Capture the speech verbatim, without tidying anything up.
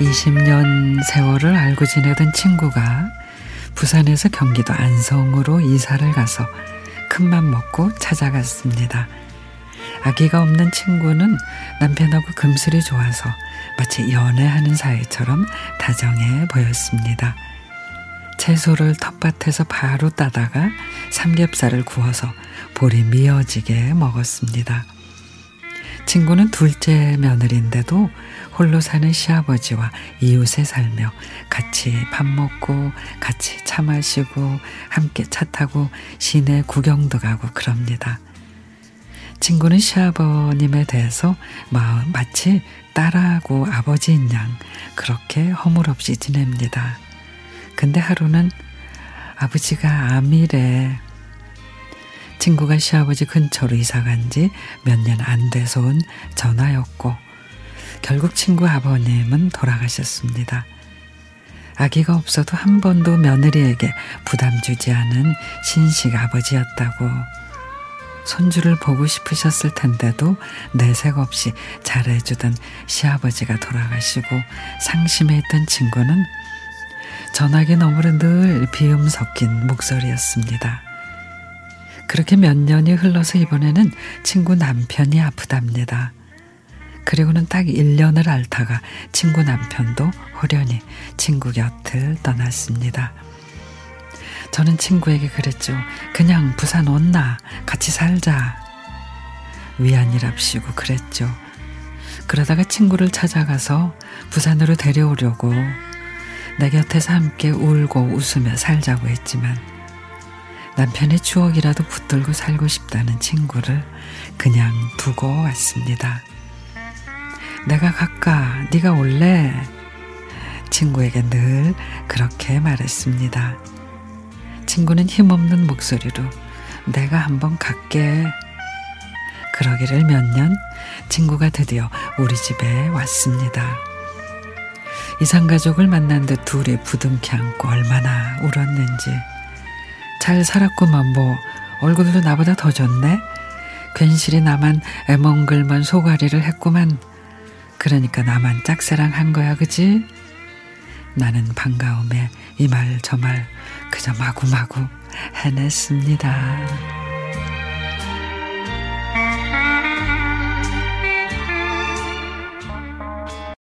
이십 년 세월을 알고 지내던 친구가 부산에서 경기도 안성으로 이사를 가서 큰맘 먹고 찾아갔습니다. 아기가 없는 친구는 남편하고 금슬이 좋아서 마치 연애하는 사이처럼 다정해 보였습니다. 채소를 텃밭에서 바로 따다가 삼겹살을 구워서 볼이 미어지게 먹었습니다. 친구는 둘째 며느리인데도 홀로 사는 시아버지와 이웃에 살며 같이 밥 먹고 같이 차 마시고 함께 차 타고 시내 구경도 가고 그럽니다. 친구는 시아버님에 대해서 마치 딸하고 아버지인 양 그렇게 허물없이 지냅니다. 근데 하루는 아버지가 암이래. 친구가 시아버지 근처로 이사간 지 몇 년 안 돼서 온 전화였고 결국 친구 아버님은 돌아가셨습니다. 아기가 없어도 한 번도 며느리에게 부담 주지 않은 신식 아버지였다고. 손주를 보고 싶으셨을 텐데도 내색 없이 잘해주던 시아버지가 돌아가시고 상심해 있던 친구는 전화기 너머로 늘 비음 섞인 목소리였습니다. 그렇게 몇 년이 흘러서 이번에는 친구 남편이 아프답니다. 그리고는 딱 일 년을 앓다가 친구 남편도 홀연히 친구 곁을 떠났습니다. 저는 친구에게 그랬죠. 그냥 부산 온나 같이 살자. 위안이랍시고 그랬죠. 그러다가 친구를 찾아가서 부산으로 데려오려고 내 곁에서 함께 울고 웃으며 살자고 했지만 남편의 추억이라도 붙들고 살고 싶다는 친구를 그냥 두고 왔습니다. 내가 갈까? 네가 올래? 친구에게 늘 그렇게 말했습니다. 친구는 힘없는 목소리로 내가 한번 갈게. 그러기를 몇 년 친구가 드디어 우리 집에 왔습니다. 이산가족을 만난 듯 둘이 부둥켜 안고 얼마나 울었는지. 잘 살았구만 뭐 얼굴도 나보다 더 좋네. 괜시리 나만 애멍글만 소가리를 했구만. 그러니까 나만 짝사랑한 거야 그지? 나는 반가움에 이 말 저 말 그저 마구마구 해냈습니다.